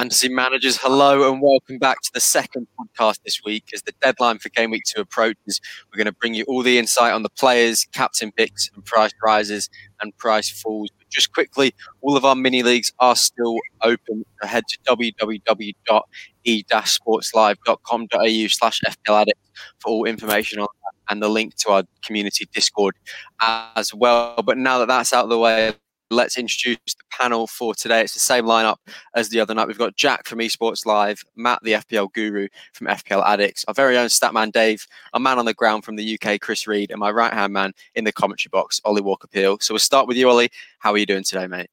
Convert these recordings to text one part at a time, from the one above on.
Fantasy managers, hello and welcome back to the second podcast this week. As the deadline for game week 2 approaches, we're going to bring you all the insight on the players, captain picks and price rises and price falls. But just quickly, all of our mini leagues are still open. So head to www.e-sportslive.com.au/FPL Addict for all information on that and the link to our community Discord as well. But now that that's out of the way, let's introduce the panel for today. It's the same lineup as the other night. We've got Jack from eSports Live, Matt, the FPL guru from FPL Addicts, our very own Statman Dave, our man on the ground from the UK, Chris Reed, and my right-hand man in the commentary box, Ollie Walker-Peel. So we'll start with you, Ollie. How are you doing today, mate?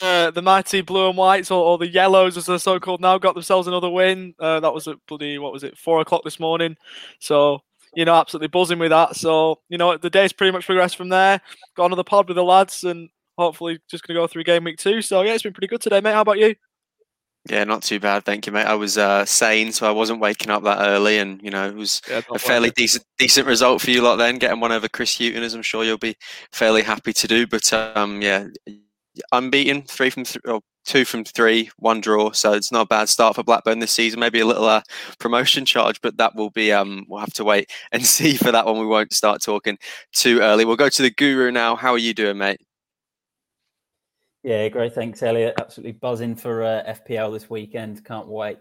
The mighty blue and whites, or the yellows as they're so-called now, got themselves another win. That was at bloody, 4:00 this morning. So... absolutely buzzing with that. So, the day's pretty much progressed from there. Got another pod with the lads and hopefully just going to go through game week 2. So, yeah, it's been pretty good today, mate. How about you? Yeah, not too bad. Thank you, mate. I was sane, so I wasn't waking up that early. And, it was a fairly decent result for you lot then, getting one over Chris Houghton, as I'm sure you'll be fairly happy to do. But, unbeaten, 2 from 3, 1 draw. So it's not a bad start for Blackburn this season. Maybe a little promotion charge, but that will be, we'll have to wait and see for that one. We won't start talking too early. We'll go to the guru now. How are you doing, mate? Yeah, great. Thanks, Elliot. Absolutely buzzing for FPL this weekend. Can't wait.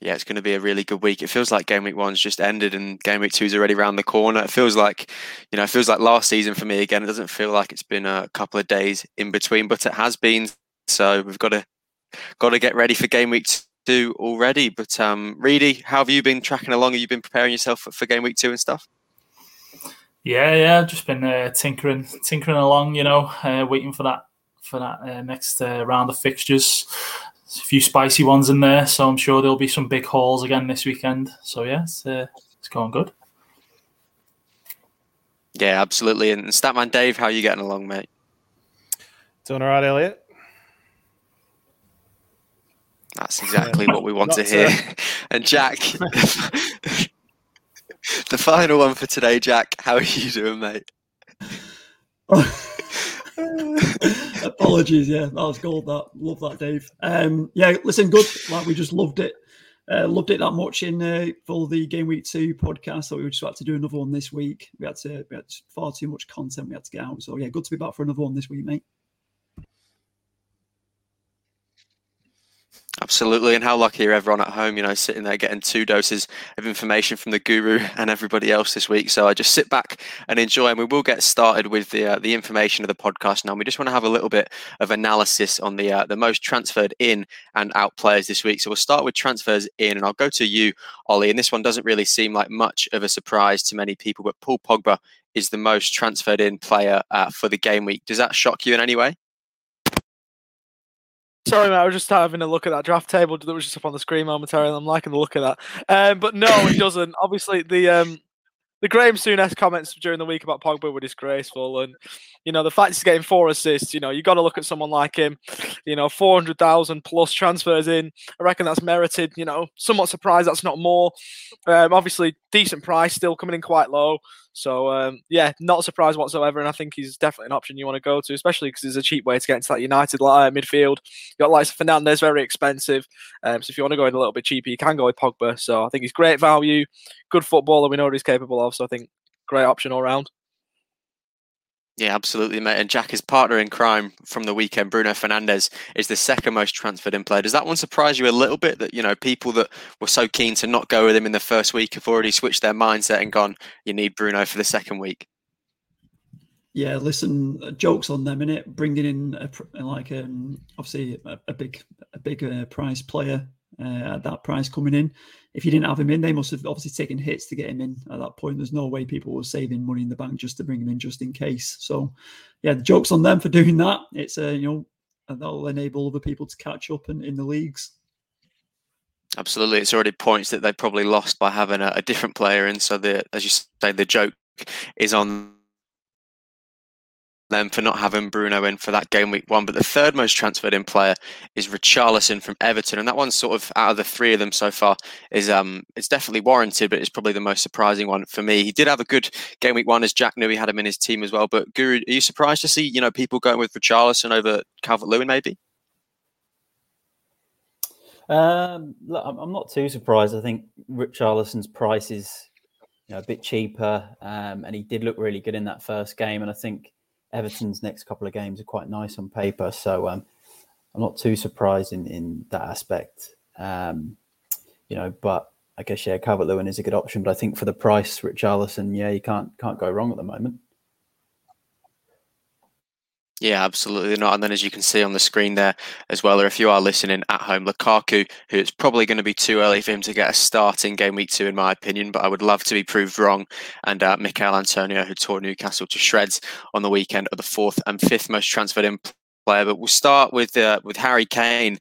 Yeah, it's going to be a really good week. It feels like game week 1's just ended and game week 2's already round the corner. It feels like, last season for me again. It doesn't feel like it's been a couple of days in between, but it has been. So we've got to get ready for game week 2 already. But Reedy, how have you been tracking along? Have you been preparing yourself for game week 2 and stuff? Yeah, I've just been tinkering along. Waiting for that next round of fixtures. There's a few spicy ones in there, so I'm sure there'll be some big hauls again this weekend. So yeah, it's going good. Yeah, absolutely. And Statman Dave, how are you getting along, mate? Doing all right, Elliot. That's exactly what we want to hear. And Jack, the final one for today, Jack, how are you doing, mate? Apologies, yeah, that was gold. That love that, Dave. Listen, good. Like we just loved it that much in for the game week 2 podcast. So we just had to do another one this week. We had far too much content we had to get out. So yeah, good to be back for another one this week, mate. Absolutely, and how lucky are everyone at home, sitting there getting 2 doses of information from the guru and everybody else this week. So I just sit back and enjoy, and we will get started with the information of the podcast now. And we just want to have a little bit of analysis on the most transferred in and out players this week. So we'll start with transfers in, and I'll go to you, Ollie. And this one doesn't really seem like much of a surprise to many people, but Paul Pogba is the most transferred in player for the game week. Does that shock you in any way? Sorry, mate, I was just having a look at that draft table that was just up on the screen momentarily. I'm liking the look of that. But no, it doesn't. Obviously, the Graham Souness comments during the week about Pogba were disgraceful. And, the fact he's getting 4 assists, you've got to look at someone like him. 400,000 plus transfers in. I reckon that's merited. Somewhat surprised that's not more. Obviously, decent price still coming in quite low. So, not surprised whatsoever. And I think he's definitely an option you want to go to, especially because it's a cheap way to get into that United midfield. You've got likes of Fernandes, very expensive. So if you want to go in a little bit cheaper, you can go with Pogba. So I think he's great value, good footballer. We know what he's capable of. So I think great option all round. Yeah, absolutely, mate. And Jack, his partner in crime from the weekend, Bruno Fernandes, is the second most transferred in player. Does that one surprise you a little bit that, people that were so keen to not go with him in the first week have already switched their mindset and gone, you need Bruno for the second week? Yeah, listen, jokes on them, innit? Bringing in, obviously, a big price player at that price coming in. If you didn't have him in, they must have obviously taken hits to get him in at that point. There's no way people were saving money in the bank just to bring him in just in case. So, yeah, the joke's on them for doing that. It's, that'll enable other people to catch up in the leagues. Absolutely. It's already points that they probably lost by having a different player in. So, as you say, the joke is on them for not having Bruno in for that game week 1. But the third most transferred in player is Richarlison from Everton, and that one sort of out of the 3 of them so far is it's definitely warranted, but it's probably the most surprising one for me. He did have a good game week 1, as Jack knew. He had him in his team as well. But Guru, are you surprised to see people going with Richarlison over Calvert-Lewin maybe? Look, I'm not too surprised. I think Richarlison's price is a bit cheaper, and he did look really good in that first game. And I think Everton's next couple of games are quite nice on paper. So I'm not too surprised in that aspect. But I guess, Calvert-Lewin is a good option. But I think for the price, Richarlison, you can't go wrong at the moment. Yeah, absolutely not. And then as you can see on the screen there as well, or if you are listening at home, Lukaku, who it's probably going to be too early for him to get a start in game week 2, in my opinion, but I would love to be proved wrong. And Michail Antonio, who tore Newcastle to shreds on the weekend, are the 4th and 5th most transferred in player. But we'll start with Harry Kane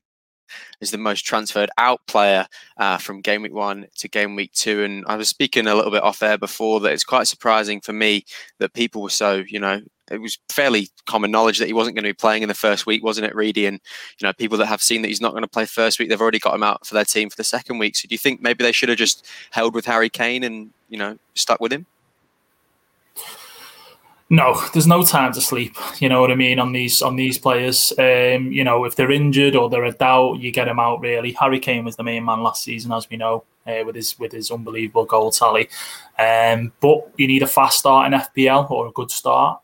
as the most transferred out player from game week 1 to game week 2. And I was speaking a little bit off air before that it's quite surprising for me that people were so, it was fairly common knowledge that he wasn't going to be playing in the first week, wasn't it, Reedy? And, people that have seen that he's not going to play first week, they've already got him out for their team for the second week. So do you think maybe they should have just held with Harry Kane and, stuck with him? No, there's no time to sleep. You know what I mean? On these players, if they're injured or they're a doubt, you get them out really. Harry Kane was the main man last season, as we know, with his unbelievable goal tally. But you need a fast start in FPL or a good start.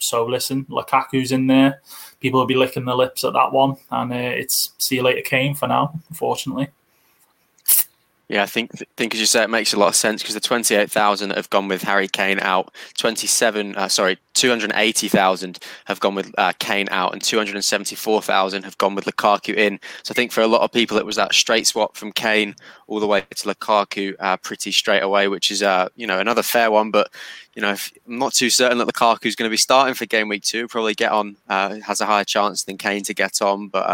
So listen, Lukaku's in there. People will be licking their lips at that one, and it's see you later, Kane, for now, unfortunately. Yeah, I think as you say, it makes a lot of sense because the 28,000 have gone with Harry Kane out, 280,000 have gone with Kane out, and 274,000 have gone with Lukaku in. So I think for a lot of people, it was that straight swap from Kane all the way to Lukaku pretty straight away, which is another fair one. But I'm not too certain that Lukaku is going to be starting for game week 2. Probably get on, has a higher chance than Kane to get on, but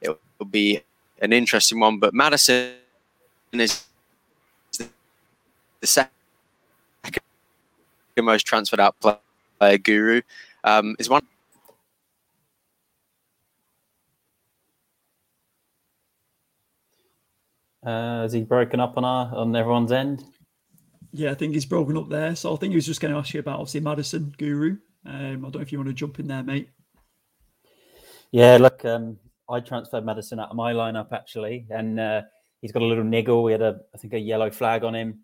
it will be an interesting one. But Madison is the second most transferred out player, Guru. Is one. Is he broken up on everyone's end? Yeah, I think he's broken up there. So I think he was just going to ask you about, obviously, Madison, Guru. I don't know if you want to jump in there, mate. Yeah, look, I transferred Madison out of my lineup, actually. And he's got a little niggle. We had, a yellow flag on him.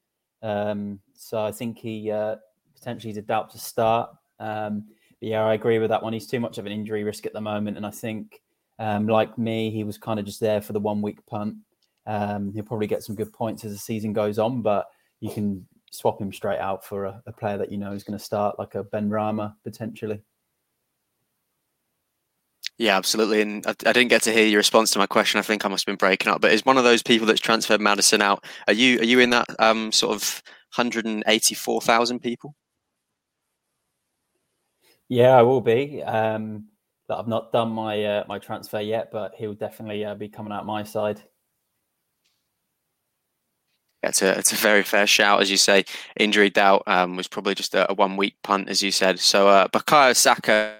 So I think he potentially is a doubt to start. I agree with that one. He's too much of an injury risk at the moment. And I think, like me, he was kind of just there for the 1 week punt. He'll probably get some good points as the season goes on, but you can swap him straight out for a player that is going to start, like a Benrahma, potentially. Yeah, absolutely. And I didn't get to hear your response to my question. I think I must have been breaking up. But is one of those people that's transferred Madison out, are you in that sort of 184,000 people? Yeah, I will be. I've not done my my transfer yet, but he'll definitely be coming out my side. It's a very fair shout, as you say. Injury doubt was probably just a 1 week punt, as you said. So Bukayo Saka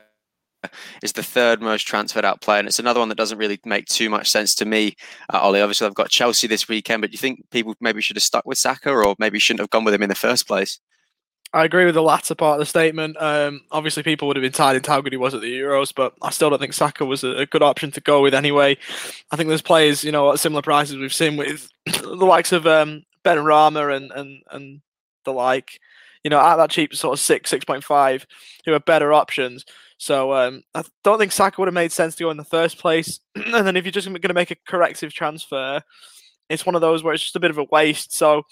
is the third most transferred out player, and it's another one that doesn't really make too much sense to me, Ollie. Obviously, I've got Chelsea this weekend, but do you think people maybe should have stuck with Saka or maybe shouldn't have gone with him in the first place? I agree with the latter part of the statement. Obviously, people would have been tied into how good he was at the Euros, but I still don't think Saka was a good option to go with anyway. I think there's players, at similar prices we've seen with the likes of Benrahma and the like, at that cheap sort of 6.5, who are better options. So I don't think Saka would have made sense to go in the first place. And then if you're just going to make a corrective transfer, it's one of those where it's just a bit of a waste. So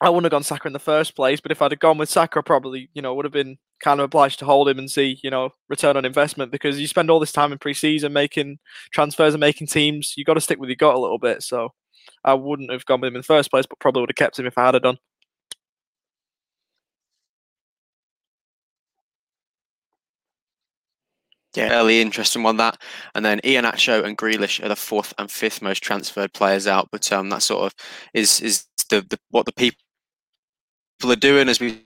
I wouldn't have gone Saka in the first place. But if I'd have gone with Saka, I probably, would have been kind of obliged to hold him and see, return on investment. Because you spend all this time in pre-season making transfers and making teams. You've got to stick with your gut a little bit. So I wouldn't have gone with him in the first place, but probably would have kept him if I had done. Yeah, early interesting one that. And then Iheanacho and Grealish are the 4th and 5th most transferred players out. But that sort of is the what the people are doing. As we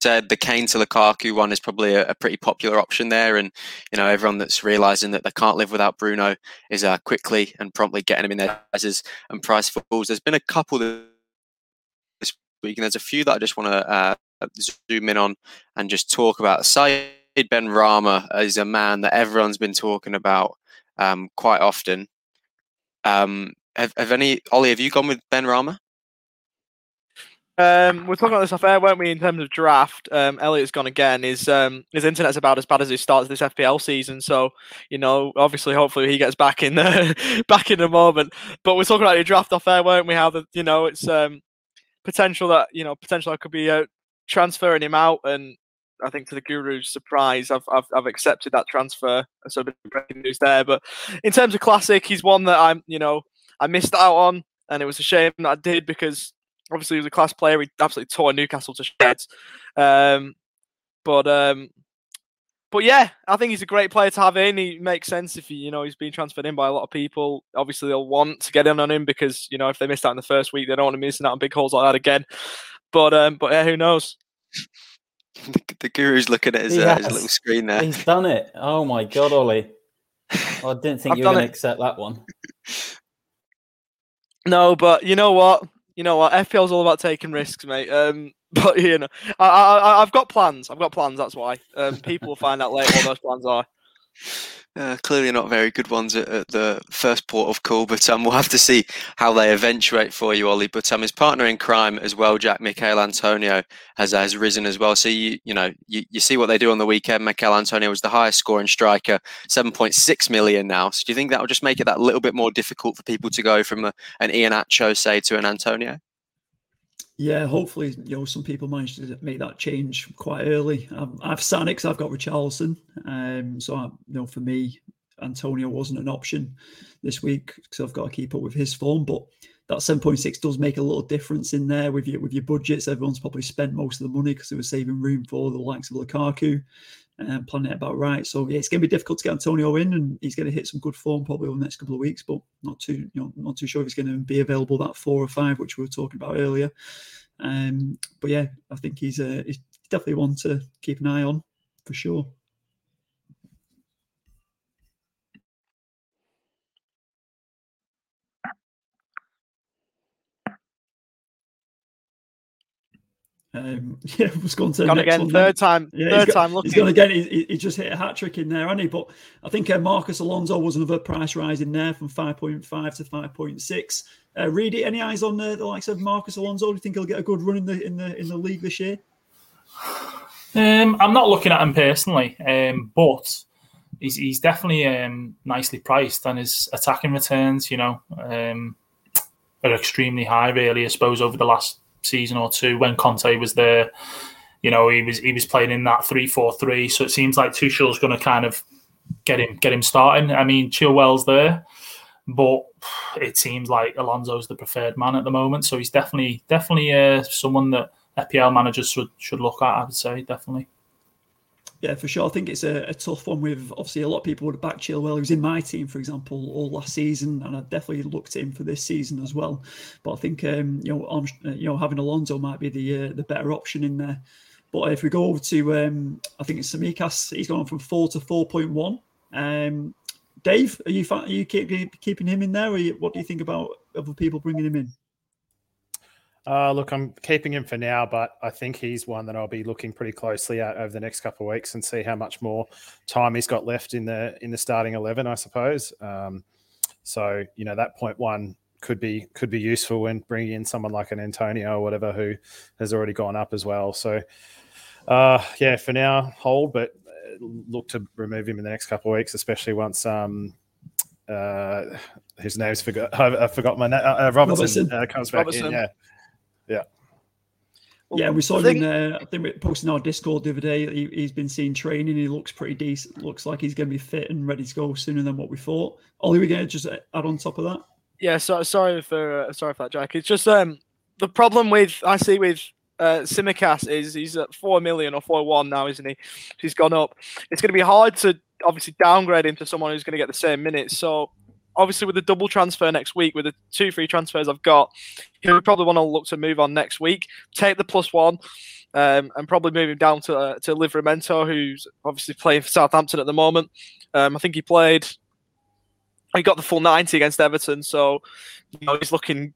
said, the Kane to Lukaku one is probably a pretty popular option there. And, everyone that's realising that they can't live without Bruno is quickly and promptly getting him in their prices and price falls. There's been a couple this week, and there's a few that I just want to zoom in on and just talk about. Saeed Benrahma is a man that everyone's been talking about quite often. Have any, Ollie, have you gone with Benrahma? We're talking about this off air, weren't we, in terms of draft. Elliot's gone again. His internet's about as bad as it starts this FPL season, so you know, obviously hopefully he gets back in back in a moment. But we're talking about your draft off air, weren't we, how the, you know, it's potential that, you know, potential I could be transferring him out, and I think to the guru's surprise I've accepted that transfer, so a bit of breaking news there. But in terms of classic, he's one that I missed out on, and it was a shame that I did, because obviously, he was a class player. He absolutely tore Newcastle to shreds. But yeah, I think he's a great player to have in. He makes sense if he, you know, he's been transferred in by a lot of people. Obviously, they'll want to get in on him because, you know, if they missed out in the first week, they don't want to miss out on big holes like that again. But yeah, who knows? The guru's looking at his little screen there. He's done it. Oh my God, Ollie! I didn't think you were going to accept that one. No, but you know what? FPL is all about taking risks, mate. But you know, I've got plans. That's why. People will find out later what those plans are. Clearly not very good ones at the first port of call, but we'll have to see how they eventuate for you, Ollie. But his partner in crime as well, Jack, Michail Antonio, has risen as well. So you see what they do on the weekend. Michail Antonio was the highest scoring striker, 7.6 million now. So do you think that will just make it that little bit more difficult for people to go from an Iheanacho, say, to an Antonio? Yeah, hopefully, you know, some people managed to make that change quite early. I've Sanix, I've got Richarlison. For me, Antonio wasn't an option this week because I've got to keep up with his form. But that 7.6 does make a little difference in there with your budgets. Everyone's probably spent most of the money because they were saving room for the likes of Lukaku and planning it about right. So yeah, it's going to be difficult to get Antonio in, and he's going to hit some good form probably over the next couple of weeks, but not too sure if he's going to be available that 4 or 5, which we were talking about earlier. But yeah, I think he's definitely one to keep an eye on for sure. What's going to again? Third time. Looking. He's gone again. He just hit a hat trick in there, hasn't he? But I think Marcus Alonso was another price rise in there from 5.5 to 5.6. Reedy, any eyes on the likes of Marcus Alonso? Do you think he'll get a good run in the league this year? I'm not looking at him personally, but he's definitely nicely priced, and his attacking returns, are extremely high. Really, I suppose over the last season or two when Conte was there, he was playing in that 3-4-3, so it seems like Tuchel's going to kind of get him starting. I mean, Chilwell's there, but it seems like Alonso's the preferred man at the moment, so he's definitely someone that FPL managers should look at, I would say, definitely. Yeah, for sure. I think it's a tough one with, obviously, a lot of people would have backed Chilwell. He was in my team, for example, all last season, and I definitely looked at him for this season as well. But I think, having Alonso might be the better option in there. But if we go over to, I think it's Tsimikas, he's gone from 4 to 4.1. Dave, are you keeping him in there? What do you think about other people bringing him in? Look, I'm keeping him for now, but I think he's one that I'll be looking pretty closely at over the next couple of weeks and see how much more time he's got left in the starting 11, I suppose. That 0.1 could be useful when bringing in someone like an Antonio or whatever who has already gone up as well. So, for now, hold, but look to remove him in the next couple of weeks, especially once his name's forgot. I forgot my name. Robertson comes back in, yeah. Yeah. Yeah, we saw him in I think we posted on our Discord the other day. He's been seen training. He looks pretty decent. Looks like he's going to be fit and ready to go sooner than what we thought. Ollie, we're going to just add on top of that. Yeah, so sorry for that, Jack. It's just the problem with Tsimikas is he's at 4 million or 4.1 now, isn't he? He's gone up. It's going to be hard to obviously downgrade him to someone who's going to get the same minutes. So obviously, with the double transfer next week, with the 2 free transfers I've got, he'll probably want to look to move on next week. Take the +1, and probably move him down to Livramento, who's obviously playing for Southampton at the moment. I think he got the full 90 against Everton, so he's looking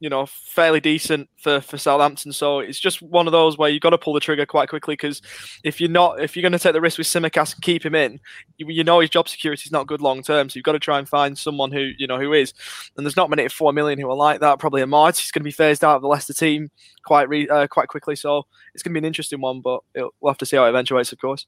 you know, fairly decent for Southampton. So it's just one of those where you've got to pull the trigger quite quickly, because if you're going to take the risk with Tsimikas and keep him in, you know his job security is not good long term. So you've got to try and find someone who is. And there's not many at 4 million who are like that. Probably a March. He's going to be phased out of the Leicester team quite quickly. So it's going to be an interesting one, but we'll have to see how it eventuates, of course.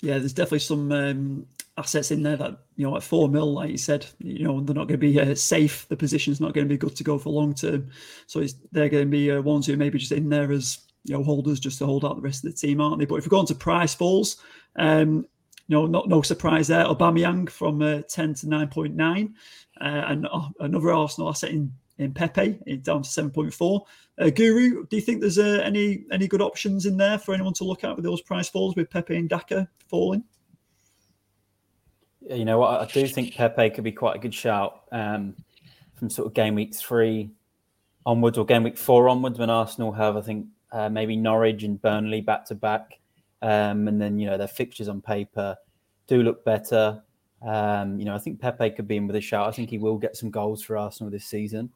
Yeah, there's definitely some assets in there that, you know, at 4 million, like you said, you know, they're not going to be safe. The position's not going to be good to go for long term. So they're going to be ones who maybe just in there as, you know, holders just to hold out the rest of the team, aren't they? But if we go on to price falls, you know, no surprise there. Aubameyang from 10 to 9.9, and another Arsenal asset in Pepe down to 7.4. Guru, do you think there's any good options in there for anyone to look at with those price falls, with Pepe and Daka falling? You know what, I do think Pepe could be quite a good shout from sort of game week 3 onwards, or game week 4 onwards, when Arsenal have, I think, maybe Norwich and Burnley back to back, and then, you know, their fixtures on paper do look better. You know, I think Pepe could be in with a shout. I think he will get some goals for Arsenal this season.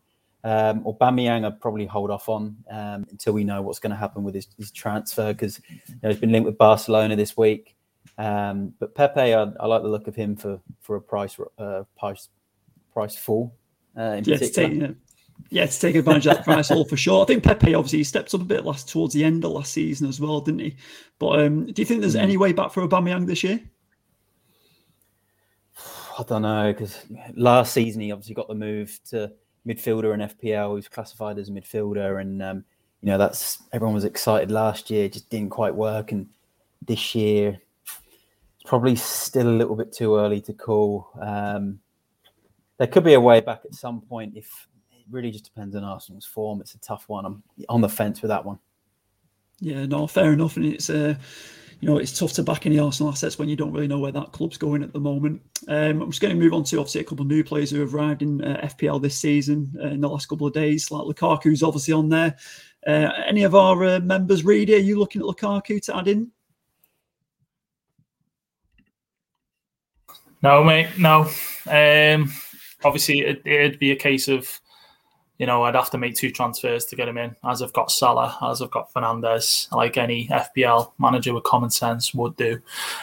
Aubameyang I'd probably hold off on until we know what's going to happen with his transfer, because, you know, he's been linked with Barcelona this week. But Pepe, I like the look of him for a price fall in particular. To take advantage of that price fall for sure. I think Pepe, obviously, he stepped up a bit towards the end of last season as well, didn't he? But do you think there's any way back for Aubameyang this year? I don't know, because last season he obviously got the move to midfielder and FPL. He was classified as a midfielder, and you know, that's, everyone was excited last year, just didn't quite work. And this year, it's probably still a little bit too early to call. There could be a way back at some point. If it really just depends on Arsenal's form, it's a tough one. I'm on the fence with that one. Yeah, no, fair enough, and it's you know, it's tough to back any Arsenal assets when you don't really know where that club's going at the moment. I'm just going to move on to, obviously, a couple of new players who have arrived in FPL this season in the last couple of days. Like Lukaku's obviously on there. Any of our members, Reed, are you looking at Lukaku to add in? No, mate, no. Obviously, it'd be a case of, you know, I'd have to make 2 transfers to get him in, as I've got Salah, as I've got Fernandes, like any FPL manager with common sense would do.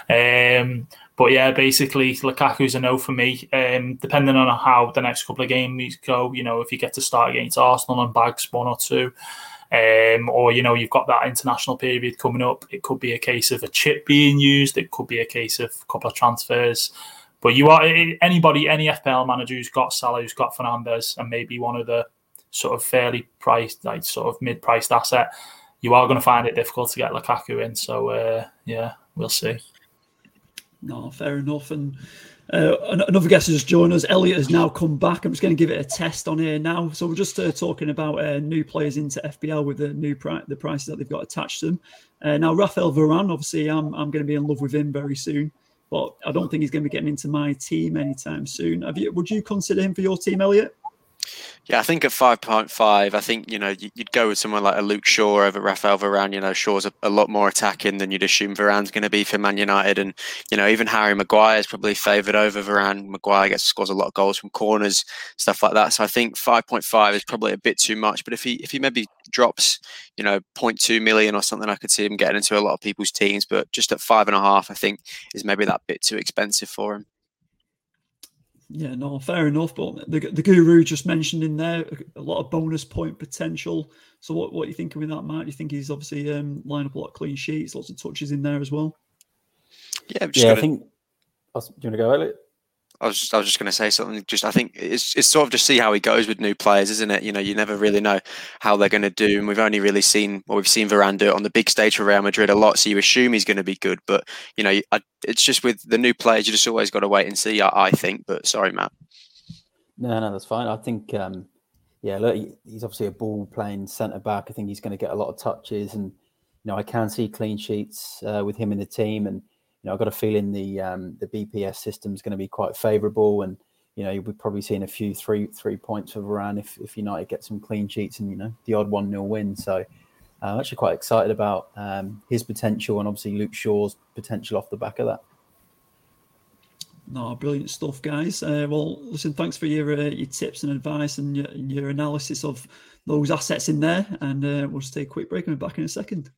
But yeah, basically, Lukaku's a no for me. Depending on how the next couple of games go, you know, if you get to start against Arsenal and bags 1 or 2, or, you know, you've got that international period coming up, it could be a case of a chip being used, it could be a case of a couple of transfers. But you are, anybody, any FPL manager who's got Salah, who's got Fernandes, and maybe one of the sort of fairly priced, like sort of mid-priced asset, you are going to find it difficult to get Lukaku in. So, yeah, we'll see. No, fair enough. And another guest has joined us. Elliot has now come back. I'm just going to give it a test on here now. So we're just talking about new players into FPL with the new the prices that they've got attached to them. Now, Rafael Varane, obviously, I'm going to be in love with him very soon, but I don't think he's going to be getting into my team anytime soon. Would you consider him for your team, Elliot? Yeah, I think at 5.5, I think, you know, you'd go with someone like a Luke Shaw over Rafael Varane. You know, Shaw's a lot more attacking than you'd assume Varane's going to be for Man United. And, you know, even Harry Maguire's probably favoured over Varane. Maguire scores a lot of goals from corners, stuff like that. So I think 5.5 is probably a bit too much. But if he maybe drops, you know, 0.2 million or something, I could see him getting into a lot of people's teams. But just at 5.5, I think, is maybe that bit too expensive for him. Yeah, no, fair enough. But the Guru just mentioned in there a lot of bonus point potential. So what are you thinking with that, Matt? You think he's obviously lined up a lot of clean sheets, lots of touches in there as well? Yeah, I think. Do you want to go, Elliot? I was just going to say something. Just, I think it's sort of just see how he goes with new players, isn't it? You know, you never really know how they're going to do, and we've seen Varane do it on the big stage for Real Madrid a lot. So you assume he's going to be good, but you know, it's just with the new players, you just always got to wait and see. I think, but sorry, Matt. No, that's fine. I think, look, he's obviously a ball-playing centre back. I think he's going to get a lot of touches, and you know, I can see clean sheets with him in the team, and. You know, I've got a feeling the BPS system is going to be quite favourable, and you know, you'll be probably seeing a few three points for Varane if United get some clean sheets and, you know, the odd 1-0 win. So I'm actually quite excited about his potential, and obviously Luke Shaw's potential off the back of that. No, brilliant stuff, guys. Well, listen, thanks for your tips and advice and your analysis of those assets in there. And we'll just take a quick break and be back in a second.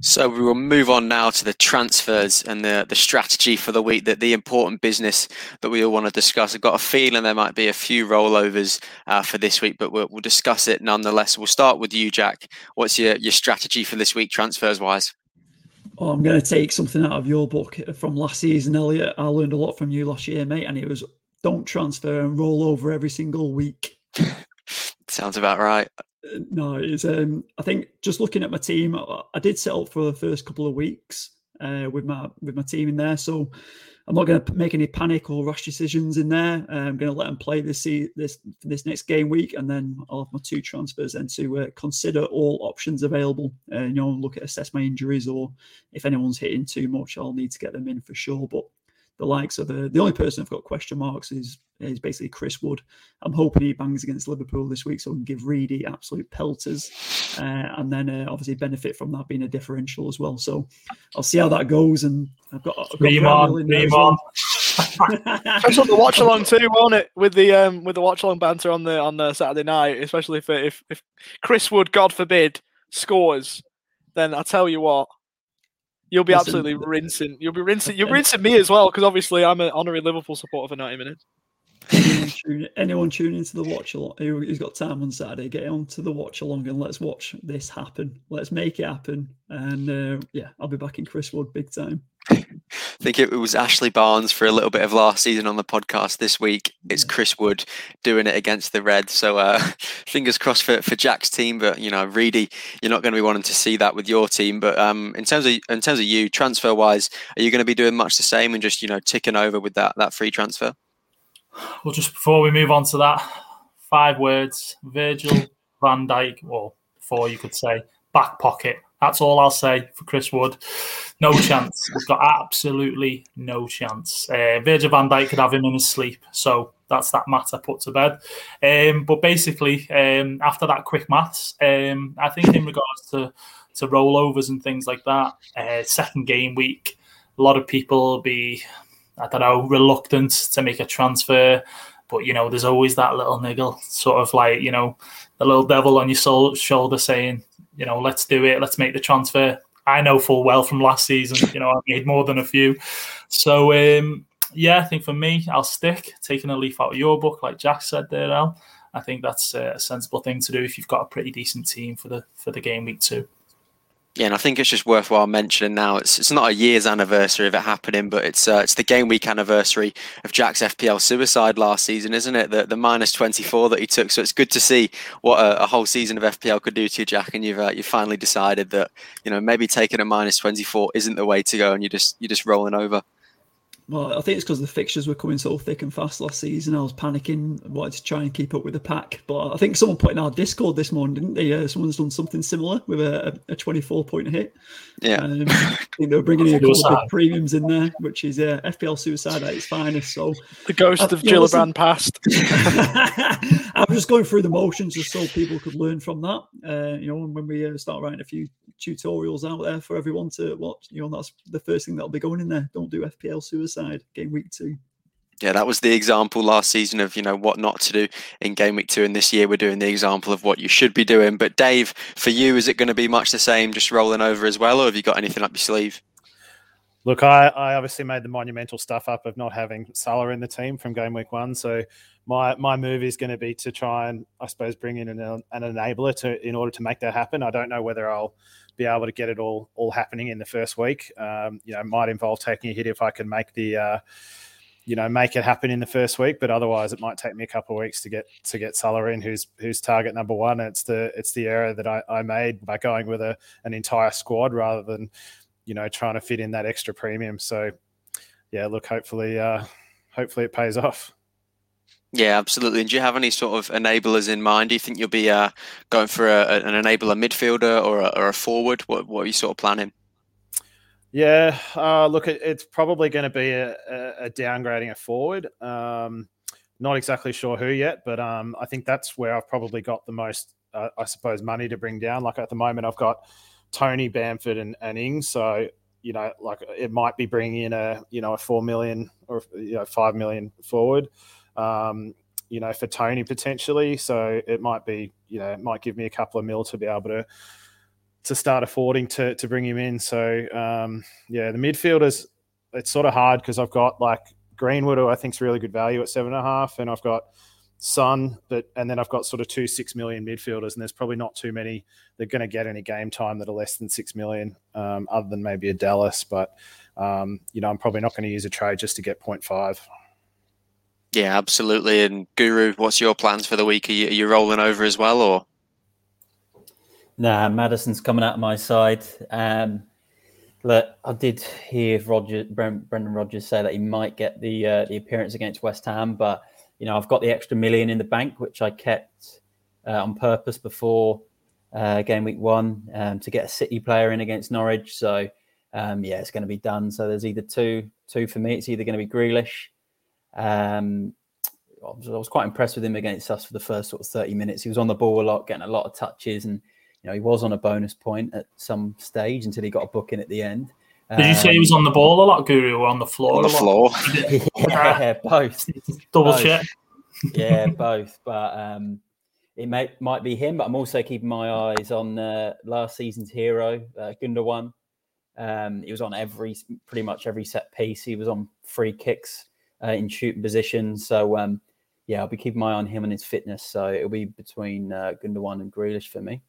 So we will move on now to the transfers and the strategy for the week, that the important business that we all want to discuss. I've got a feeling there might be a few rollovers for this week, but we'll discuss it nonetheless. We'll start with you, Jack. What's your strategy for this week, transfers-wise? Oh, I'm going to take something out of your book from last season, Elliot. I learned a lot from you last year, mate, and it was don't transfer and roll over every single week. Sounds about right. No, it's. I think just looking at my team, I did set up for the first couple of weeks with my team in there. So I'm not going to make any panic or rash decisions in there. I'm going to let them play this next game week, and then I'll have my two transfers and to consider all options available. And assess my injuries, or if anyone's hitting too much, I'll need to get them in for sure. But the likes of the only person I've got question marks is basically Chris Wood. I'm hoping he bangs against Liverpool this week so we can give Reedy absolute pelters and then obviously benefit from that being a differential as well. So I'll see how that goes, and I've got Graham in there as well. Especially the watch along too, won't it? With the watch along banter on the Saturday night, especially if Chris Wood, God forbid, scores, then I tell you what. You'll be absolutely rinsing. You'll be rinsing me as well, because obviously I'm an honorary Liverpool supporter for 90 minutes. Anyone tuning into the watch along who's got time on Saturday, get on to the watch along and let's watch this happen. Let's make it happen. And I'll be back in Chris Wood big time. I think it was Ashley Barnes for a little bit of last season on the podcast. This week it's Chris Wood doing it against the Reds. So fingers crossed for Jack's team. But Reedy, you're not going to be wanting to see that with your team. But in terms of you, transfer wise, are you going to be doing much the same and just ticking over with that free transfer? Well, just before we move on to that, 5 words: Virgil van Dijk, or 4 you could say, back pocket. That's all I'll say for Chris Wood. No chance. He's got absolutely no chance. Virgil van Dijk could have him in his sleep. So that's that matter put to bed. But basically, after that quick maths, I think in regards to rollovers and things like that, second game week, a lot of people will be, reluctant to make a transfer. But, there's always that little niggle, sort of like, the little devil on your shoulder saying, let's do it. Let's make the transfer. I know full well from last season, I made more than a few. So, I think for me, I'll stick taking a leaf out of your book, like Jack said there, Al. I think that's a sensible thing to do if you've got a pretty decent team for the game week 2. Yeah, and I think it's just worthwhile mentioning now. It's not a year's anniversary of it happening, but it's the game week anniversary of Jack's FPL suicide last season, isn't it? The minus 24 that he took. So it's good to see what a whole season of FPL could do to you, Jack. And you've finally decided that maybe taking a minus 24 isn't the way to go, and you're just rolling over. Well, I think it's because the fixtures were coming so thick and fast last season. I was panicking, wanted to try and keep up with the pack. But I think someone put in our Discord this morning, didn't they? Someone's done something similar with a 24-point hit. Yeah. I think they were bringing in a couple of premiums in there, which is FPL suicide at its finest. So the ghost of Gillibrand passed. I'm just going through the motions just so people could learn from that. And when we start writing a few tutorials out there for everyone to watch, that's the first thing that'll be going in there. Don't do FPL suicide. Game week 2. Yeah, that was the example last season of what not to do in game week 2, and this year we're doing the example of what you should be doing. But Dave, for you, is it going to be much the same, just rolling over as well, or have you got anything up your sleeve? Look, I obviously made the monumental stuff up of not having Salah in the team from game week 1, so my move is going to be to try and, I suppose, bring in an enabler in order to make that happen. I don't know whether I'll be able to get it all happening in the first week. It might involve taking a hit if I can make the, make it happen in the first week. But otherwise, it might take me a couple of weeks to get Salah in, who's target number 1. It's the error that I made by going with an entire squad rather than trying to fit in that extra premium. So, yeah, look, hopefully it pays off. Yeah, absolutely. And do you have any sort of enablers in mind? Do you think you'll be going for an enabler midfielder or a forward? What are you sort of planning? Yeah, look, it's probably going to be a downgrading a forward. Not exactly sure who yet, but I think that's where I've probably got the most I suppose, money to bring down. Like at the moment, I've got Tony, Bamford and Ings. So, you know, like it might be bringing in a 4 million or, you know, 5 million forward, you know, for Tony potentially. So it might be, you know, it might give me a couple of mil to be able to start affording to bring him in. So, yeah, the midfielders, it's sort of hard because I've got like Greenwood, who I think is really good value at 7.5, and I've got Son, and then I've got sort of two 6 million midfielders, and there's probably not too many that are going to get any game time that are less than 6 million, other than maybe a Dallas. But, you know, I'm probably not going to use a trade just to get 0.5. Yeah, absolutely. And Guru, what's your plans for the week? Are you rolling over as well, or? Nah, Madison's coming out of my side. Look, I did hear Brendan Rodgers say that he might get the appearance against West Ham, but you know, I've got the extra million in the bank, which I kept on purpose before game week one to get a City player in against Norwich. So yeah, it's going to be done. So there's either two for me. It's either going to be Grealish. I was quite impressed with him against us for the first sort of 30 minutes. He was on the ball a lot, getting a lot of touches, and you know, he was on a bonus point at some stage until he got a book in at the end. Did you say he was on the ball a lot, Guru, or on the floor? On the floor. Yeah, both. Double check. Yeah, both. But it might be him, but I'm also keeping my eyes on last season's hero, Gundogan. He was on pretty much every set piece. He was on free kicks in shooting positions. So, yeah, I'll be keeping my eye on him and his fitness. So it'll be between Gundogan and Grealish for me.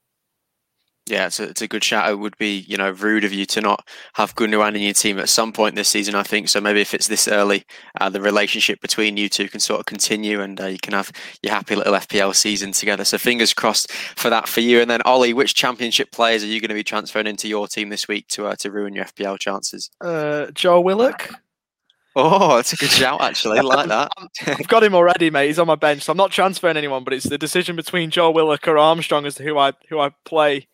Yeah, it's a good shout. It would be, you know, rude of you to not have Gundogan in your team at some point this season, I think. So maybe if it's this early, the relationship between you two can sort of continue, and you can have your happy little FPL season together. So fingers crossed for that for you. And then Ollie, which Championship players are you going to be transferring into your team this week to ruin your FPL chances? Joel Willock. Oh, that's a good shout, actually. I like that. I've got him already, mate. He's on my bench. So I'm not transferring anyone, but it's the decision between Joel Willock or Armstrong as to who I play.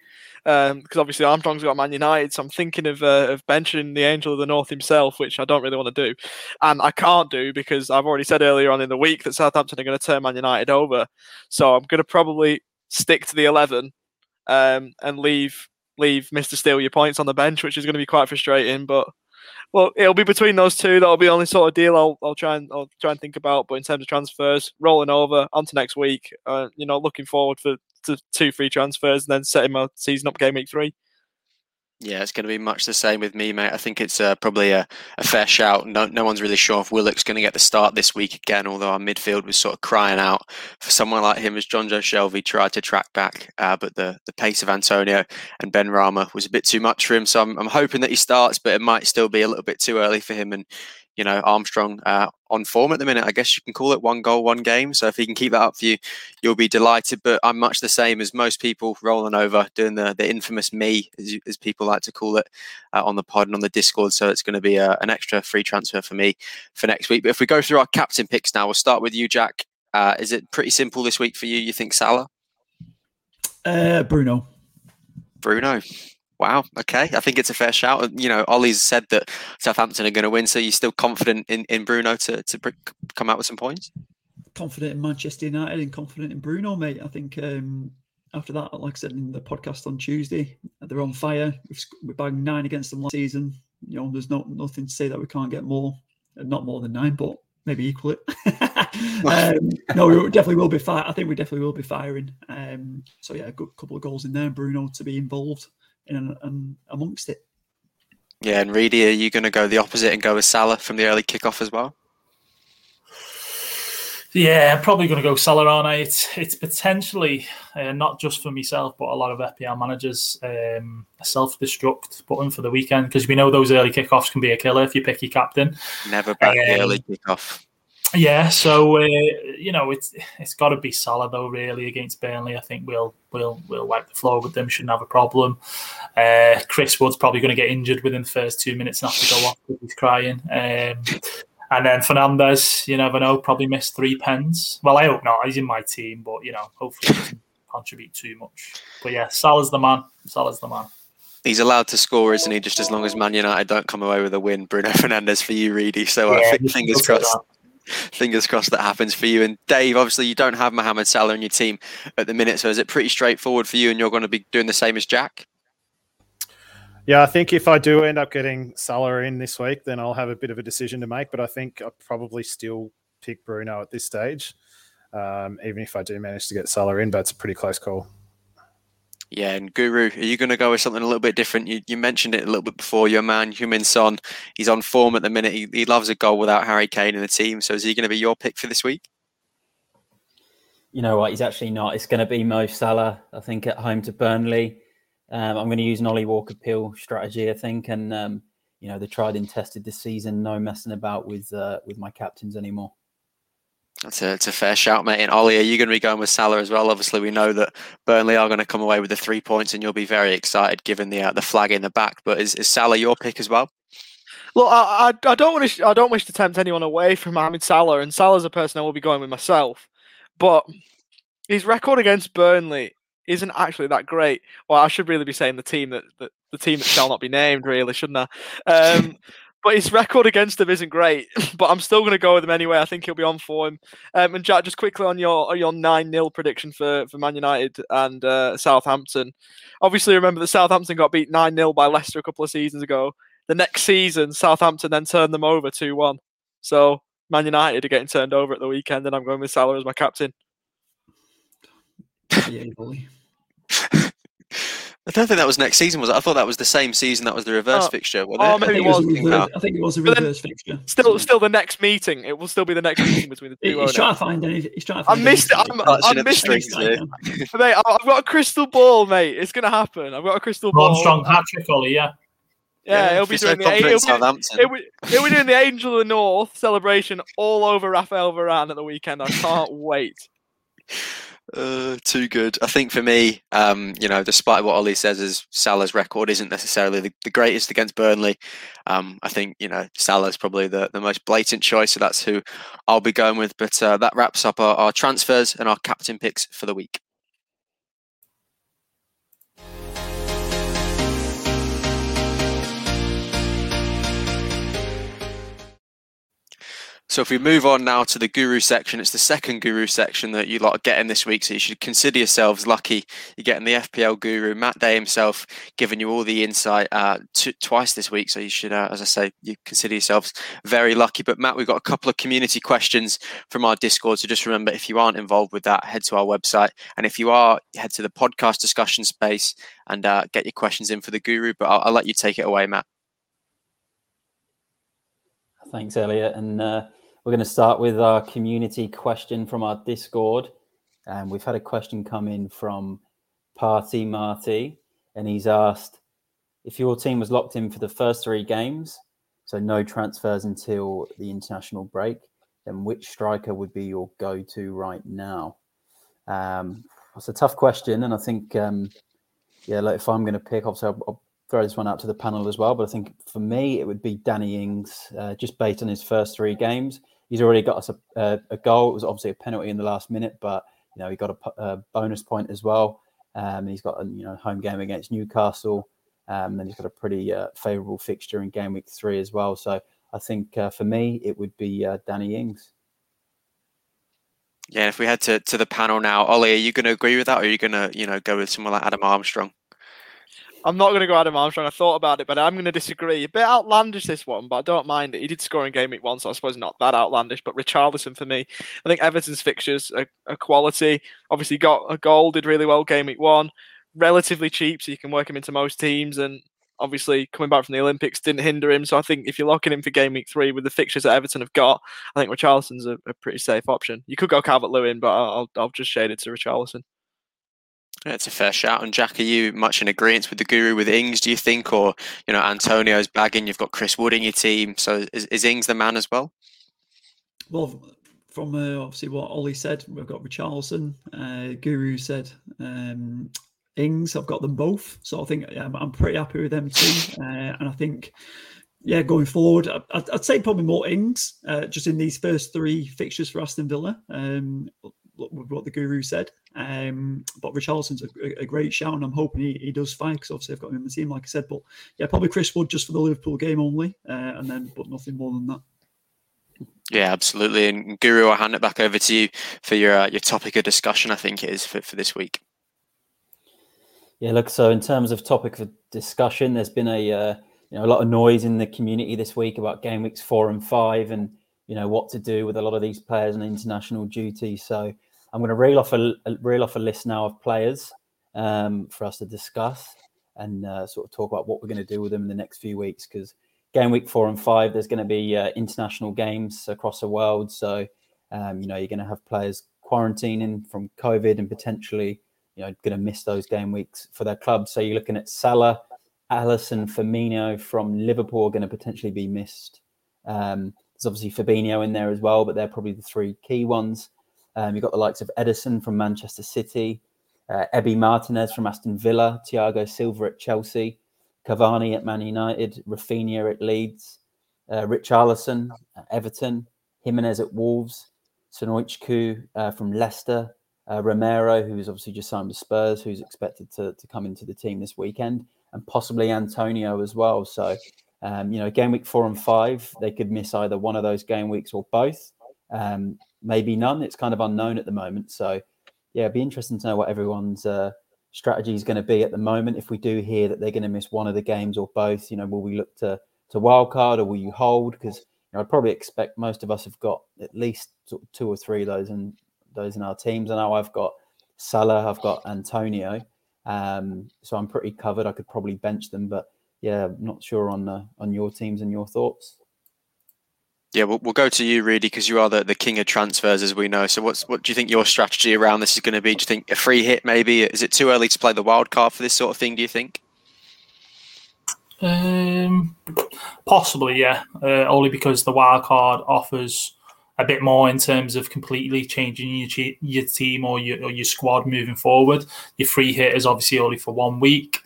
Because obviously Armstrong's got Man United, so I'm thinking of benching the Angel of the North himself, which I don't really want to do, and I can't do because I've already said earlier on in the week that Southampton are going to turn Man United over. So I'm going to probably stick to the 11 and leave Mr. Steal Your Points on the bench, which is going to be quite frustrating. But well, it'll be between those two. That'll be the only sort of deal I'll try and think about. But in terms of transfers, rolling over onto next week, you know, looking forward to 2 free transfers and then setting my season up game week 3. Yeah, it's going to be much the same with me, mate. I think it's probably a fair shout. No one's really sure if Willock's going to get the start this week again, although our midfield was sort of crying out for someone like him as Jonjo Shelvey tried to track back, but the pace of Antonio and Benrahma was a bit too much for him. So I'm hoping that he starts, but it might still be a little bit too early for him. And you know, Armstrong on form at the minute, I guess you can call it 1 goal, 1 game. So if he can keep that up for you, you'll be delighted. But I'm much the same as most people, rolling over, doing the infamous me, as people like to call it, on the pod and on the Discord. So it's going to be an extra free transfer for me for next week. But if we go through our captain picks now, we'll start with you, Jack. Is it pretty simple this week for you? You think Salah? Bruno. Wow. Okay. I think it's a fair shout. You know, Ollie's said that Southampton are going to win, so you're still confident in Bruno to come out with some points? Confident in Manchester United and confident in Bruno, mate. I think after that, like I said in the podcast on Tuesday, they're on fire. We bagged 9 against them last season. You know, there's nothing to say that we can't get more, not more than 9, but maybe equal it. No, we definitely will be firing. I think we definitely will be firing. So yeah, a good couple of goals in there, Bruno to be involved and amongst it. Yeah, and Reedy, are you going to go the opposite and go with Salah from the early kickoff as well? Yeah, I'm probably going to go Salah, aren't I? It's potentially not just for myself, but a lot of FPL managers a self-destruct button for the weekend, because we know those early kickoffs can be a killer if you pick your captain. Never back the early kickoff. Yeah, so you know, it's got to be Salah though, really, against Burnley. I think we'll wipe the floor with them. Shouldn't have a problem. Chris Wood's probably going to get injured within the first 2 minutes and have to go off because he's crying. And then Fernandes, you never know, probably missed 3 pens. Well, I hope not. He's in my team, but you know, hopefully he doesn't contribute too much. But yeah, Salah's the man. He's allowed to score, isn't he? Just as long as Man United don't come away with a win. Bruno Fernandes for you, Reedy. So I think fingers crossed. fingers crossed that happens for you. And Dave, obviously you don't have Mohamed Salah in your team at the minute, so is it pretty straightforward for you and you're going to be doing the same as Jack? Yeah, I think if I do end up getting Salah in this week, then I'll have a bit of a decision to make, but I think I'll probably still pick Bruno at this stage, even if I do manage to get Salah in, but it's a pretty close call. Yeah, and Guru, are you going to go with something a little bit different? You mentioned it a little bit before. Your man, Heung-min Son, he's on form at the minute. He loves a goal without Harry Kane in the team. So is he going to be your pick for this week? You know what? He's actually not. It's going to be Mo Salah, I think, at home to Burnley. I'm going to use an Ollie Walker-Peel strategy, I think. And, you know, the tried and tested this season, no messing about with my captains anymore. It's a fair shout, mate. And Ollie, are you going to be going with Salah as well? Obviously, we know that Burnley are going to come away with the 3 points and you'll be very excited given the flag in the back. But is Salah your pick as well? Look, I don't wish to tempt anyone away from Mohamed Salah, and Salah's a person I will be going with myself. But his record against Burnley isn't actually that great. Well, I should really be saying the team that shall not be named, really, shouldn't I? But his record against them isn't great, but I'm still going to go with him anyway. I think he'll be on form. And Jack, just quickly on your 9-0 prediction for Man United and Southampton. Obviously, remember that Southampton got beat 9-0 by Leicester a couple of seasons ago. The next season, Southampton then turned them over 2-1. So Man United are getting turned over at the weekend, and I'm going with Salah as my captain. Yeah, boy. I don't think that was next season, was it? I thought that was the same season. That was the reverse fixture. I think it was a reverse fixture. Still the next meeting. It will still be the next meeting between the two. He's trying to find. I missed it. Mate, I've got a crystal ball, mate. It's going to happen. I've got a crystal ball. Armstrong hat-trick, Ollie, yeah. Yeah, he'll be doing the Angel of the North celebration all over Rafael Varane at the weekend. I can't wait. Too good. I think for me, you know, despite what Ollie says, is Salah's record isn't necessarily the greatest against Burnley. I think, you know, Salah's probably the most blatant choice, so that's who I'll be going with. But that wraps up our transfers and our captain picks for the week. So if we move on now to the Guru section, it's the second Guru section that you lot are getting this week, so you should consider yourselves lucky. You're getting the FPL Guru, Matt Day himself, giving you all the insight twice this week, so you should, as I say, you consider yourselves very lucky. But Matt, we've got a couple of community questions from our Discord, so just remember, if you aren't involved with that, head to our website, and if you are, head to the podcast discussion space and get your questions in for the Guru, but I'll let you take it away, Matt. Thanks, Elliot, and we're going to start with our community question from our Discord. We've had a question come in from Party Marty, and he's asked, if your team was locked in for the first 3 games, so no transfers until the international break, then which striker would be your go-to right now? It's a tough question, and I think, if I'm going to pick, obviously I'll throw this one out to the panel as well, but I think for me, it would be Danny Ings, just based on his first 3 games. He's already got us a goal. It was obviously a penalty in the last minute, but you know he got a bonus point as well. And he's got a home game against Newcastle. And he's got a pretty favourable fixture in game week 3 as well. So I think for me, it would be Danny Ings. Yeah, if we head to the panel now, Ollie, are you going to agree with that, or are you going to go with someone like Adam Armstrong? I'm not going to go Adam Armstrong. I thought about it, but I'm going to disagree. A bit outlandish, this one, but I don't mind it. He did score in game week 1, so I suppose not that outlandish, but Richarlison for me. I think Everton's fixtures are quality. Obviously got a goal, did really well game week 1. Relatively cheap, so you can work him into most teams. And obviously coming back from the Olympics didn't hinder him. So I think if you're locking him for game week 3 with the fixtures that Everton have got, I think Richarlison's a pretty safe option. You could go Calvert-Lewin, but I'll just shade it to Richarlison. Yeah, it's a fair shout. And Jack, are you much in agreement with the Guru with Ings, do you think? Or, Antonio's bagging, you've got Chris Wood in your team. So is Ings the man as well? Well, from obviously what Ollie said, we've got Richarlison. Guru said Ings. I've got them both. So I think I'm pretty happy with them too. And I think, going forward, I'd say probably more Ings just in these first 3 fixtures for Aston Villa. With what the Guru said, but Richarlison's a great shout, and I'm hoping he does fight, because obviously I've got him in the team, like I said. But yeah, probably Chris Wood just for the Liverpool game only, and then but nothing more than that. Yeah, absolutely. And Guru, I'll hand it back over to you for your topic of discussion, I think it is, for this week. Yeah, look, so in terms of topic of discussion, there's been a lot of noise in the community this week about game weeks 4 and 5 and, you know, what to do with a lot of these players and international duty. So I'm going to reel off a list now of players for us to discuss and sort of talk about what we're going to do with them in the next few weeks, because game week 4 and 5, there's going to be international games across the world. So, you're going to have players quarantining from COVID and potentially, going to miss those game weeks for their club. So you're looking at Salah, Alisson, Firmino from Liverpool are going to potentially be missed. There's obviously Fabinho in there as well, but they're probably the three key ones. You've got the likes of Ederson from Manchester City, Ebi Martinez from Aston Villa, Thiago Silva at Chelsea, Cavani at Man United, Rafinha at Leeds, Richarlison at Everton, Jimenez at Wolves, Sonoichku from Leicester, Romero, who's obviously just signed with Spurs, who's expected to come into the team this weekend, and possibly Antonio as well. So, game week 4 and 5, they could miss either one of those game weeks or both. Maybe none. It's kind of unknown at the moment. So, yeah, it'd be interesting to know what everyone's strategy is going to be at the moment. If we do hear that they're going to miss one of the games or both, will we look to wildcard or will you hold? Because I'd probably expect most of us have got at least sort of 2 or 3 of those in our teams. I know I've got Salah, I've got Antonio, so I'm pretty covered. I could probably bench them, but yeah, I'm not sure on your teams and your thoughts. Yeah, we'll go to you, Reedy, because you are the king of transfers, as we know. So what do you think your strategy around this is going to be? Do you think a free hit maybe? Is it too early to play the wild card for this sort of thing, do you think? Possibly, yeah. Only because the wild card offers a bit more in terms of completely changing your team or your squad moving forward. Your free hit is obviously only for 1 week.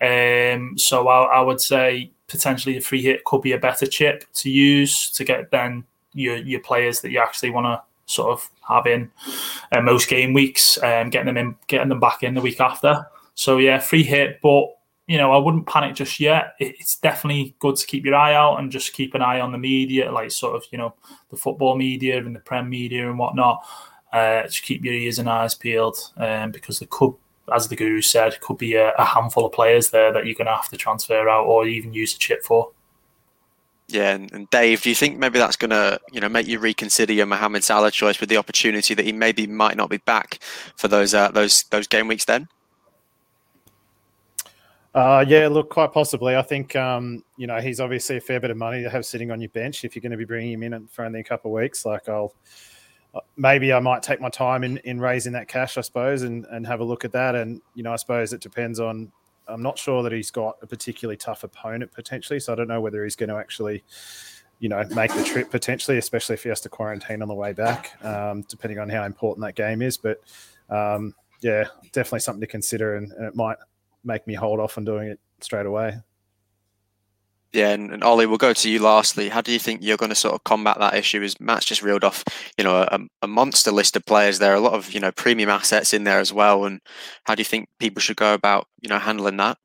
So I would say potentially the free hit could be a better chip to use to get then your players that you actually want to sort of have in most game weeks, getting them back in the week after. So yeah, free hit, but I wouldn't panic just yet. It's definitely good to keep your eye out and just keep an eye on the media, like sort of the football media and the Prem media and whatnot. Just keep your ears and eyes peeled, because there could, as the Guru said, could be a handful of players there that you're going to have to transfer out or even use a chip for. Yeah, and Dave, do you think maybe that's going to make you reconsider your Mohamed Salah choice with the opportunity that he maybe might not be back for those game weeks then? Yeah, look, quite possibly. I think, he's obviously a fair bit of money to have sitting on your bench if you're going to be bringing him in for only a couple of weeks. Like, I might take my time in raising that cash, I suppose, and have a look at that. And, I suppose it depends on, I'm not sure that he's got a particularly tough opponent potentially. So I don't know whether he's going to actually, make the trip potentially, especially if he has to quarantine on the way back, depending on how important that game is. But, yeah, definitely something to consider, and it might make me hold off on doing it straight away. Yeah, and Ollie, we'll go to you lastly. How do you think you're going to sort of combat that issue? As Matt's just reeled off, a monster list of players. There are a lot of, premium assets in there as well. And how do you think people should go about, handling that?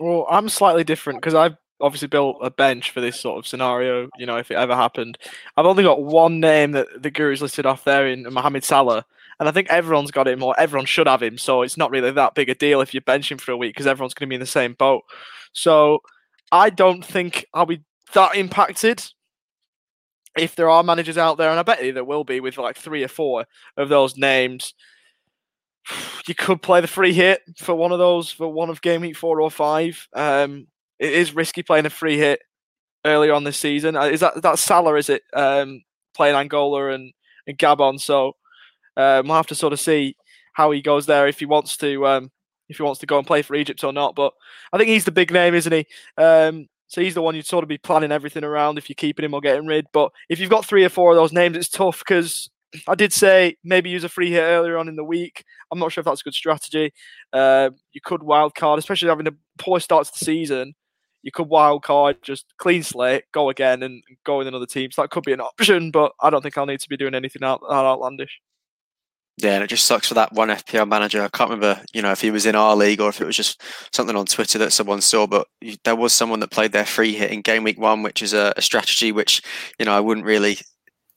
Well, I'm slightly different because I've obviously built a bench for this sort of scenario, if it ever happened. I've only got one name that the Guru's listed off there in Mohamed Salah. And I think everyone's got him, or everyone should have him. So it's not really that big a deal if you're benching for a week because everyone's going to be in the same boat. So I don't think I'll be that impacted if there are managers out there. And I bet you there will be with like 3 or 4 of those names. You could play the free hit for one of those, for one of game week 4 or 5. It is risky playing a free hit earlier on this season. Is that Salah, is it? Playing Angola and Gabon. So, we'll have to sort of see how he goes there, if he wants to go and play for Egypt or not. But I think he's the big name, isn't he? So he's the one you'd sort of be planning everything around if you're keeping him or getting rid. But if you've got 3 or 4 of those names, it's tough because I did say maybe use a free hit earlier on in the week. I'm not sure if that's a good strategy. You could wildcard, especially having a poor start to the season. You could wildcard, just clean slate, go again and go with another team. So that could be an option, but I don't think I'll need to be doing anything outlandish. Yeah, and it just sucks for that one FPL manager. I can't remember, if he was in our league or if it was just something on Twitter that someone saw, but there was someone that played their free hit in game week 1, which is a strategy which, I wouldn't really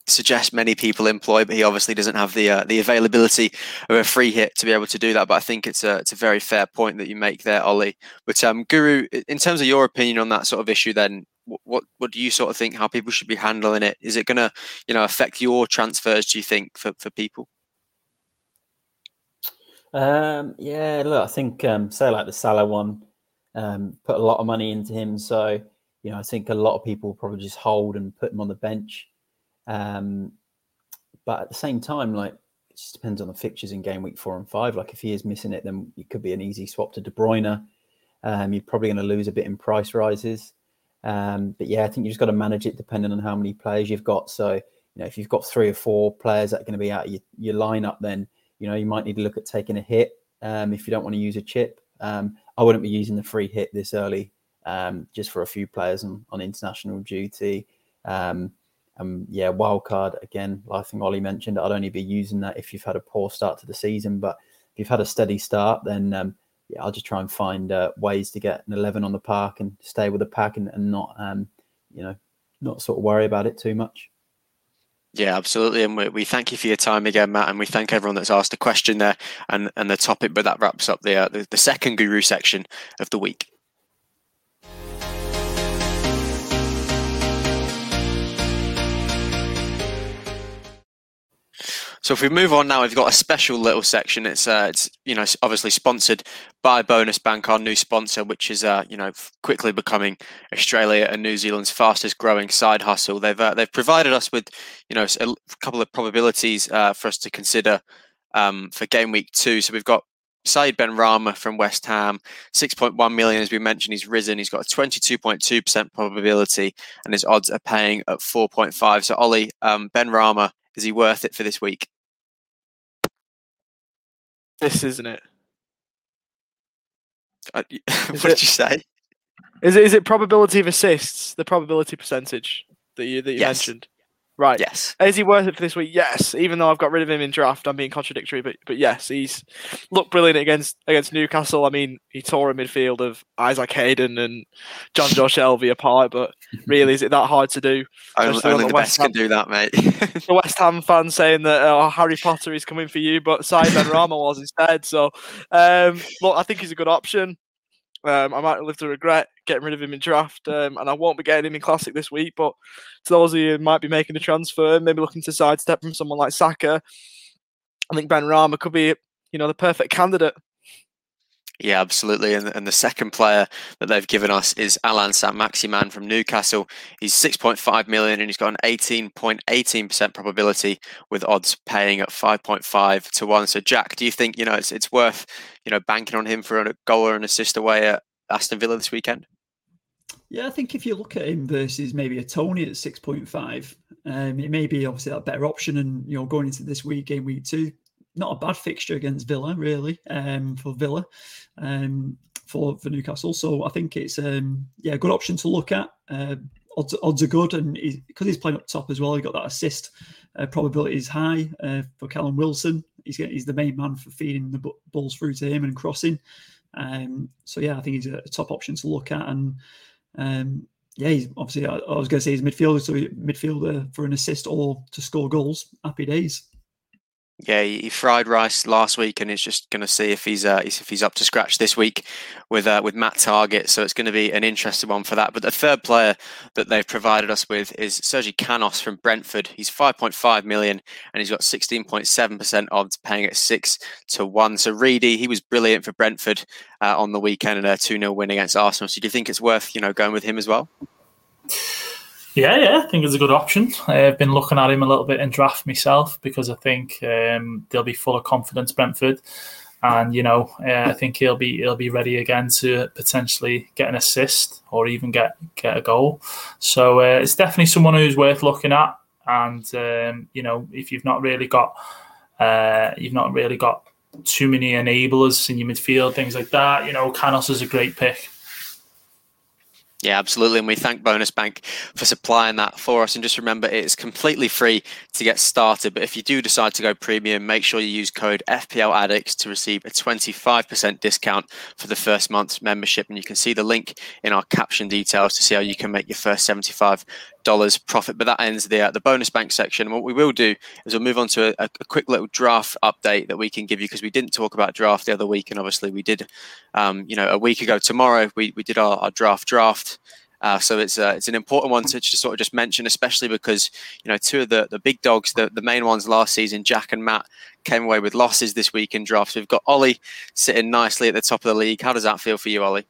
suggest many people employ, but he obviously doesn't have the availability of a free hit to be able to do that. But I think it's a very fair point that you make there, Ollie. But Guru, in terms of your opinion on that sort of issue, then what do you sort of think how people should be handling it? Is it going to, you know, affect your transfers, do you think, for people? Yeah, look, I think say like the Salah one, put a lot of money into him, so you know I think a lot of people probably just hold and put him on the bench. But at the same time, like, it just depends on the fixtures in game week 4 and 5. Like, if he is missing it, then it could be an easy swap to De Bruyne. You're probably going to lose a bit in price rises. But yeah, I think you just got to manage it depending on how many players you've got. So, you know, if you've got 3 or 4 players that are going to be out of your lineup, then, you know, you might need to look at taking a hit, if you don't want to use a chip. I wouldn't be using the free hit this early, just for a few players on international duty. Yeah, wild card again. I think Ollie mentioned I'd only be using that if you've had a poor start to the season. But if you've had a steady start, then yeah, I'll just try and find ways to get an 11 on the park and stay with the pack and not, you know, not sort of worry about it too much. Yeah, absolutely. And we thank you for your time again, Matt. And we thank everyone that's asked a question there and the topic. But that wraps up the second Guru section of the week. So if we move on now, we've got a special little section. It's you know, obviously sponsored by Bonus Bank, our new sponsor, which is you know, quickly becoming Australia and New Zealand's fastest growing side hustle. They've provided us with, you know, a couple of probabilities for us to consider for game week 2. So we've got Saeed Benrahma from West Ham, 6.1 million, as we mentioned, he's risen. He's got a 22.2% probability, and his odds are paying at 4.5. So Ollie, Benrahma, is he worth it for this week? This isn't it. What did you say? Is it probability of assists, the probability percentage that you mentioned? Right. Yes. Is he worth it for this week? Yes. Even though I've got rid of him in draft, I'm being contradictory, but yes, he's looked brilliant against Newcastle. I mean, he tore a midfield of Isaac Hayden and John Josh Elvey apart, but really, is it that hard to do? Only the best can do that, mate. The West Ham fans saying that Harry Potter is coming for you, but Saeed Benrahma was instead. So, look, I think he's a good option. I might live to regret getting rid of him in draft, and I won't be getting him in Classic this week, but to those of you who might be making a transfer, maybe looking to sidestep from someone like Saka, I think Benrahma could be, you know, the perfect candidate. Yeah, absolutely. And the second player that they've given us is Alan Saint-Maximin from Newcastle. He's 6.5 million and he's got an 18.18% probability with odds paying at 5.5 to 1. So Jack, do you think, you know, it's worth, you know, banking on him for a goal or an assist away at Aston Villa this weekend? Yeah, I think if you look at him versus maybe a Tony at 6.5, it may be obviously a better option. And, you know, going into this week, game week 2, not a bad fixture against Villa, really, for Villa, for Newcastle. So I think it's a good option to look at. Odds are good, and because he's playing up top as well, he got that assist. Probability is high for Callum Wilson. He's the main man for feeding the balls through to him and crossing. So yeah, I think he's a top option to look at, and he's obviously, I was going to say he's midfielder, so midfielder for an assist or to score goals. Happy days. Yeah, he fried rice last week, and it's just going to see if he's up to scratch this week with Matt Target. So it's going to be an interesting one for that. But the third player that they've provided us with is Sergi Canos from Brentford. He's 5.5 million, and he's got 16.7% odds, paying at 6 to 1. So Reedy, he was brilliant for Brentford on the weekend in a 2-0 win against Arsenal. So do you think it's worth, you know, going with him as well? Yeah, I think it's a good option. I've been looking at him a little bit in draft myself because I think they'll be full of confidence, Brentford, and you know I think he'll be ready again to potentially get an assist or even get a goal. So it's definitely someone who's worth looking at. And you know, if you've not really got too many enablers in your midfield, things like that, you know, Canos is a great pick. Yeah, absolutely. And we thank Bonus Bank for supplying that for us. And just remember, it's completely free to get started. But if you do decide to go premium, make sure you use code FPLAddicts to receive a 25% discount for the first month's membership. And you can see the link in our caption details to see how you can make your first $75 profit, but that ends the bonus bank section. And what we will do is we'll move on to a quick little draft update that we can give you, because we didn't talk about draft the other week, and obviously we did, a week ago tomorrow we did our draft. So it's an important one to sort of just mention, especially because, two of the big dogs, the main ones last season, Jack and Matt, came away with losses this week in drafts. We've got Ollie sitting nicely at the top of the league. How does that feel for you, Ollie?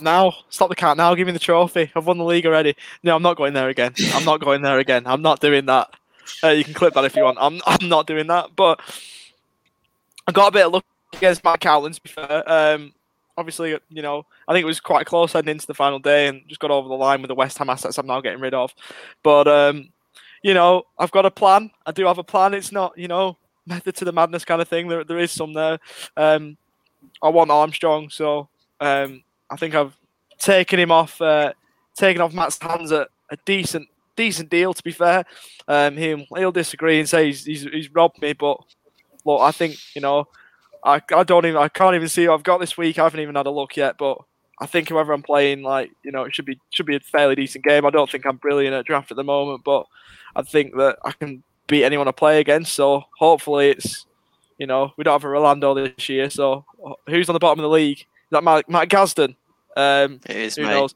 Now, stop the count now, give me the trophy. I've won the league already. No, I'm not going there again. I'm not doing that. You can clip that if you want. I'm not doing that. But I got a bit of luck against Mike Outland, to be fair. Obviously, I think it was quite close heading into the final day, and just got over the line with the West Ham assets I'm now getting rid of. But, I've got a plan. I do have a plan. It's not, method to the madness kind of thing. There is some there. I want Armstrong, so I think I've taken off Matt's hands at a decent deal, to be fair. He'll disagree and say he's robbed me, but look, I think, I can't even see who I've got this week. I haven't even had a look yet, but I think whoever I'm playing, it should be a fairly decent game. I don't think I'm brilliant at draft at the moment, but I think that I can beat anyone I play against. So hopefully it's, we don't have a Rolando this year. So who's on the bottom of the league? Is that Matt Gasden? It is, who mate. Knows?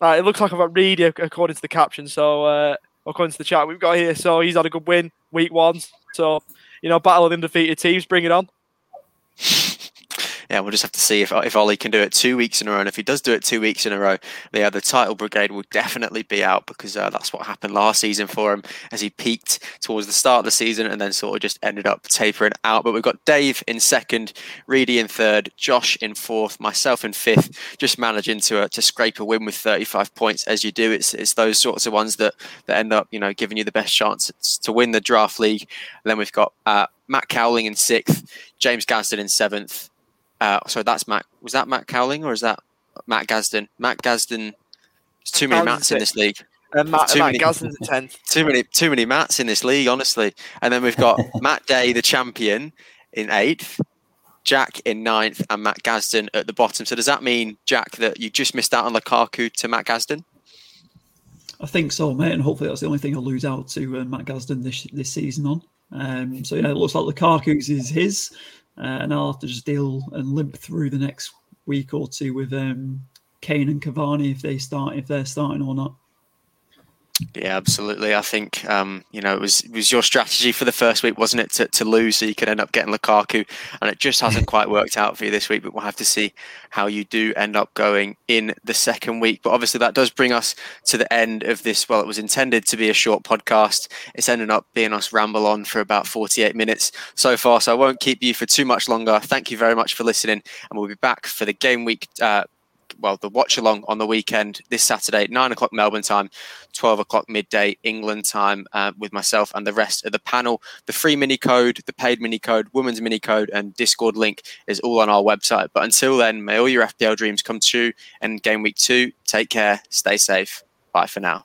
Right, it looks like I've got Reedy according to the caption. So according to the chat we've got here, so he's had a good win week one. So battle of undefeated teams, bring it on. Yeah, we'll just have to see if Ollie can do it 2 weeks in a row. And if he does do it 2 weeks in a row, the title brigade will definitely be out, because that's what happened last season for him, as he peaked towards the start of the season and then sort of just ended up tapering out. But we've got Dave in second, Reedy in third, Josh in fourth, myself in fifth, just managing to scrape a win with 35 points. As you do, it's those sorts of ones that end up, giving you the best chance to win the draft league. And then we've got Matt Cowling in sixth, James Gadsden in seventh. So that's Matt. Was that Matt Cowling or is that Matt Gasden? Matt Gasden. There's too many Matts in this league. Matt Gasden's in 10th. Too many Matts in this league, honestly. And then we've got Matt Day, the champion, in 8th, Jack in 9th, and Matt Gasden at the bottom. So does that mean, Jack, that you just missed out on Lukaku to Matt Gasden? I think so, mate. And hopefully that's the only thing I'll lose out to Matt Gasden this season on. It looks like Lukaku's is his. And I'll have to just deal and limp through the next week or two with Kane and Cavani if they're starting or not. Yeah, absolutely. I think, it was your strategy for the first week, wasn't it, to lose so you could end up getting Lukaku, and it just hasn't quite worked out for you this week, but we'll have to see how you do end up going in the second week. But obviously that does bring us to the end of this. Well, it was intended to be a short podcast. It's ended up being us ramble on for about 48 minutes so far, so I won't keep you for too much longer. Thank you very much for listening, and we'll be back for the game week the watch-along on the weekend this Saturday, 9 o'clock Melbourne time, 12 o'clock midday England time, with myself and the rest of the panel. The free mini-code, the paid mini-code, women's mini-code and Discord link is all on our website. But until then, may all your FPL dreams come true. And game week 2, take care, stay safe. Bye for now.